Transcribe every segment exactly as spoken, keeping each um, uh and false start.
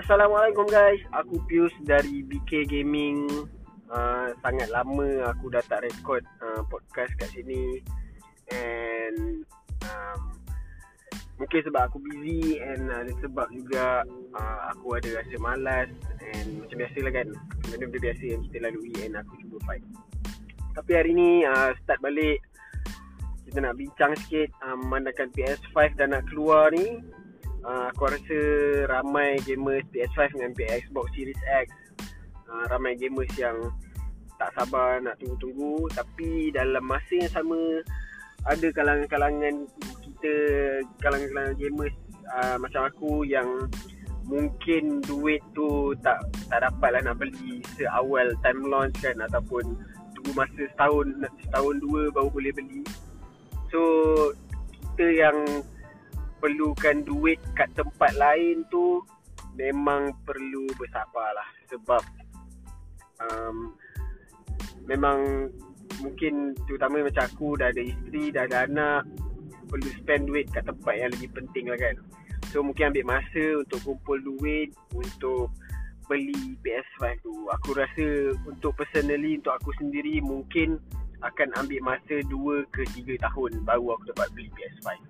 Assalamualaikum guys, aku Pius dari B K Gaming. uh, Sangat lama aku dah tak record uh, podcast kat sini. And um, mungkin sebab aku busy, and uh, sebab juga uh, aku ada rasa malas. And macam biasalah kan, benda-benda biasa yang kita lalui, and aku cuba fight. Tapi hari ni uh, start balik. Kita nak bincang sikit uh, memandangkan P S five dah nak keluar ni. Uh, aku rasa ramai gamers P S five dengan Xbox Series X, uh, ramai gamers yang tak sabar nak tunggu-tunggu. Tapi dalam masa yang sama, ada kalangan-kalangan kita, kalangan-kalangan gamers uh, macam aku yang mungkin duit tu tak tak dapatlah nak beli seawal time launch kan, ataupun tunggu masa setahun, setahun dua baru boleh beli. So kita yang perlukan duit kat tempat lain tu memang perlu bersabarlah, sebab um, memang mungkin terutama macam aku dah ada isteri, dah ada anak, perlu spend duit kat tempat yang lebih penting lah kan. So mungkin ambil masa untuk kumpul duit untuk beli P S five tu. Aku rasa untuk personally, untuk aku sendiri, mungkin akan ambil masa dua ke tiga tahun baru aku dapat beli P S five.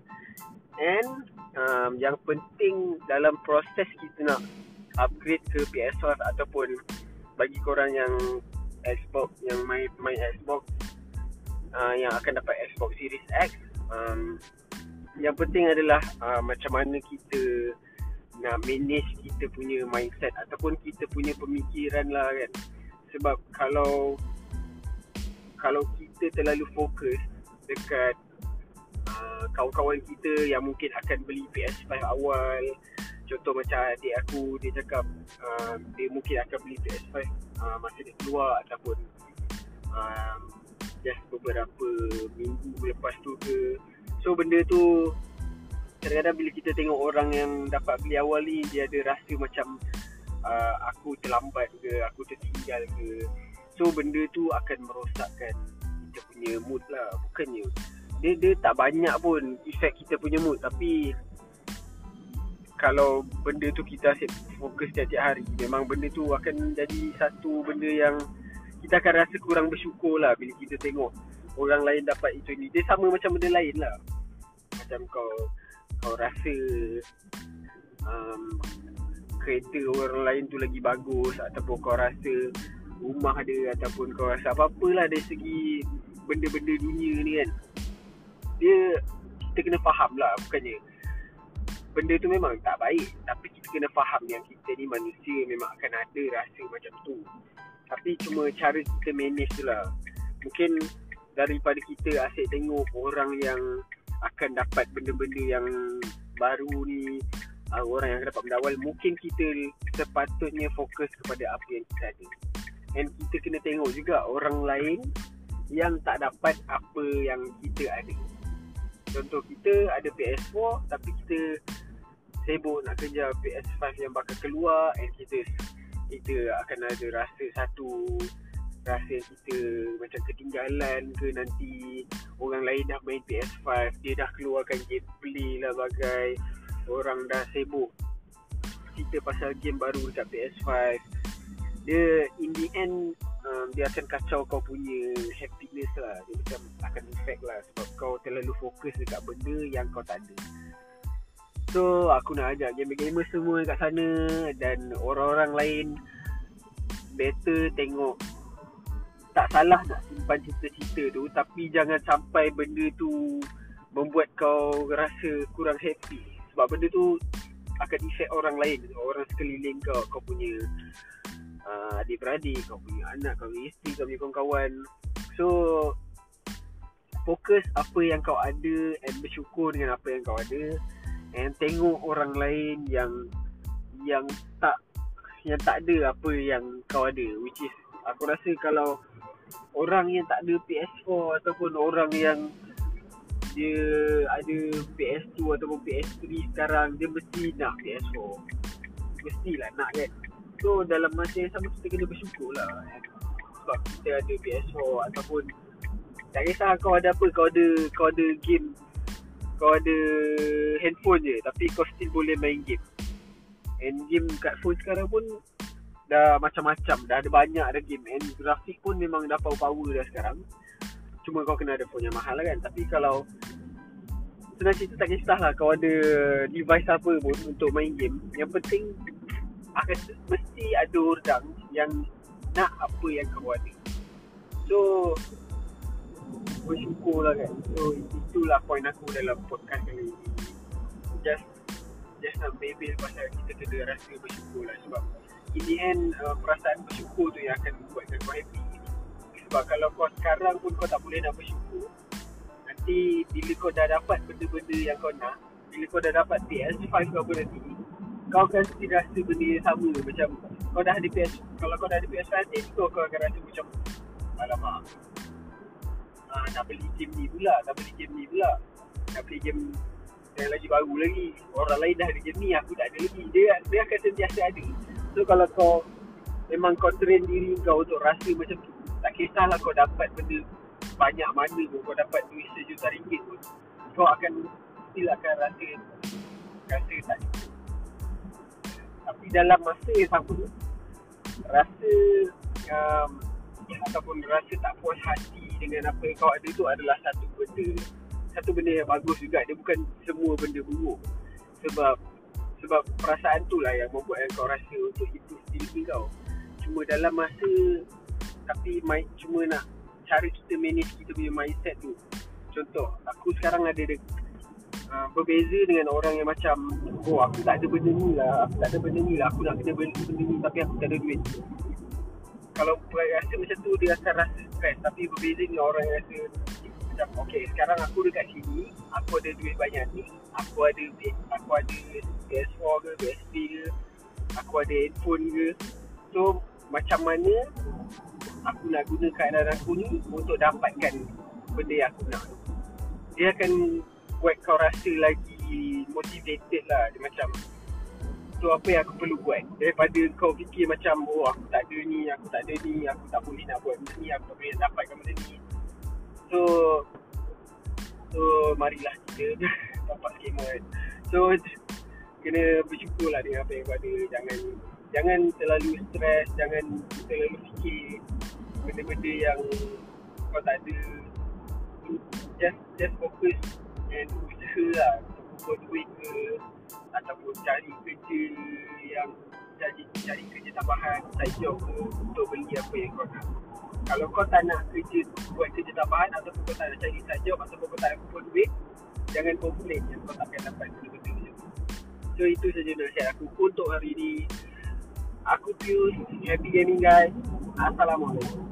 And um, yang penting dalam proses kita nak upgrade ke P S four, ataupun bagi korang yang Xbox, yang main, main Xbox uh, yang akan dapat Xbox Series X, um, yang penting adalah uh, macam mana kita nak manage kita punya mindset ataupun kita punya pemikiran lah kan. Sebab kalau kalau kita terlalu fokus dekat kawan-kawan kita yang mungkin akan beli P S five awal. Contoh macam adik aku, dia cakap uh, dia mungkin akan beli P S five uh, masa dia keluar, ataupun uh, just beberapa minggu lepas tu ke. So benda tu kadang-kadang bila kita tengok orang yang dapat beli awal ni, dia ada rasa macam uh, aku terlambat ke, aku tertinggal ke. So benda tu akan merosakkan kita punya mood lah. Bukannya Dia, dia tak banyak pun efek kita punya mood, tapi kalau benda tu kita asyik fokus tiap-tiap hari, memang benda tu akan jadi satu benda yang kita akan rasa kurang bersyukur lah bila kita tengok orang lain dapat itu ni. Dia sama macam benda lain lah. Macam kau kau rasa um, kereta orang lain tu lagi bagus, ataupun kau rasa rumah dia, ataupun kau rasa apa-apalah dari segi benda-benda dunia ni kan. Dia, kita kena faham lah, bukannya benda tu memang tak baik, tapi kita kena faham yang kita ni manusia, memang akan ada rasa macam tu. Tapi cuma cara kita manage tu lah. Mungkin daripada kita asyik tengok orang yang akan dapat benda-benda yang baru ni, orang yang akan dapat benda awal, mungkin kita sepatutnya fokus kepada apa yang kita ada. Dan kita kena tengok juga orang lain yang tak dapat apa yang kita ada. Contoh, kita ada P S four tapi kita sibuk nak kejar P S five yang bakal keluar, and kita kita akan ada rasa satu rasa kita macam ketinggalan ke, nanti orang lain dah main P S five, dia dah keluarkan gameplay lah, bagai orang dah sibuk cerita pasal game baru dekat P S five. Dia in the end Um, dia akan kacau kau punya happiness lah. Dia macam akan effect lah, sebab kau terlalu fokus dekat benda yang kau tak ada. So aku nak ajak gamer-gamer semua kat sana, dan orang-orang lain, better tengok, tak salah nak simpan cita-cita tu, tapi jangan sampai benda tu membuat kau rasa kurang happy. Sebab benda tu akan effect orang lain, orang sekeliling kau, kau punya Uh, adik-beradik, kau punya anak, kau punya isteri, kau punya kawan-kawan. So fokus apa yang kau ada, and bersyukur dengan apa yang kau ada, and tengok orang lain yang Yang tak Yang tak ada apa yang kau ada. Which is, aku rasa kalau orang yang tak ada P S four ataupun orang yang dia ada P S two ataupun P S three sekarang, dia mesti nak P S four, mestilah nak kan. So dalam masa yang sama, kita kena bersyukur lah kan? Sebab kita ada P S four, ataupun tak kisah kau ada apa, kau ada, kau ada game, kau ada handphone je, tapi kau still boleh main game. end game kat phone sekarang pun dah macam-macam, dah ada banyak dah game, and grafik pun memang dah power-power dah sekarang. Cuma kau kena ada phone yang mahal lah kan. Tapi kalau senang cerita tak kisahlah kau ada device apa pun untuk main game, yang penting akan mesti ada orang yang nak apa yang kau ada. So bersyukur lah kan. So itulah point aku dalam podcast kali ini. Just Just nak bebel pasal kita kena rasa bersyukur lah. Sebab in the end, uh, perasaan bersyukur tu yang akan buatkan kau happy. Sebab kalau kau sekarang pun kau tak boleh nak bersyukur, nanti bila kau dah dapat benda-benda yang kau nak, bila kau dah dapat P S five kau pun nanti, kau akan still rasa benda yang sama. Macam kau dah ada P S, kalau kau dah ada P S five nanti kau, kau akan rasa macam, alamak, ah, nak beli game ni pula, nak beli game ni pula, nak beli game yang lagi baru lagi, orang lain dah ada game ni, aku tak ada lagi. Dia, dia akan sentiasa ada. So kalau kau memang kau train diri kau untuk rasa macam tu, tak kisahlah kau dapat benda banyak mana pun, kau dapat duit sejuta ringgit pun, kau akan still akan rasa rasa tak cukup. Tapi dalam masa yang sama, rasa um, ataupun rasa tak puas hati dengan apa yang kau ada tu adalah satu benda, satu benda yang bagus juga. Dia bukan semua benda buruk. Sebab sebab perasaan tu lah yang membuat kau rasa untuk improve diri kau. Cuma dalam masa, tapi my, cuma nak cara kita manage kita punya mindset tu. Contoh, aku sekarang ada de, uh, berbeza dengan orang yang macam, oh aku tak ada benda ni lah, aku tak ada benda ni lah, aku nak kena beli benda ni tapi aku tak ada duit. Kalau rasa macam tu, dia akan rasa stress. Tapi berbeza dengan orang yang rasa macam, okay sekarang aku dekat sini, aku ada duit banyak ni, aku ada aku ada P S four ke, P S three ke, aku ada handphone ke. So macam mana aku nak guna keadaan aku ni untuk dapatkan benda yang aku nak. Dia akan buat kau rasa lagi motivated lah. Dia macam, so apa yang aku perlu buat, daripada kau fikir macam, oh aku tak ada ni, aku tak ada ni, aku tak boleh nak buat benda ni, aku tak boleh nak dapatkan benda ni. So So marilah kita dapat skema. So kena bersyukur lah dengan apa yang kau ada. Jangan Jangan terlalu stres, jangan terlalu fikir benda-benda yang kau tak ada. Just Just fokus and usaha lah. Kau duit ke, ataupun cari kerja yang cari, cari kerja tambahan, side job ke, untuk beli apa yang kau nak. Kalau kau tak nak kerja, buat kerja tambahan, ataupun kau tak nak cari side job, ataupun kau tak nak kumpul duit, jangan komplain yang kau takkan dapat benda-benda macam tu. So itu saja nasihat aku untuk hari ini. Aku Pius, happy gaming guys. Assalamualaikum.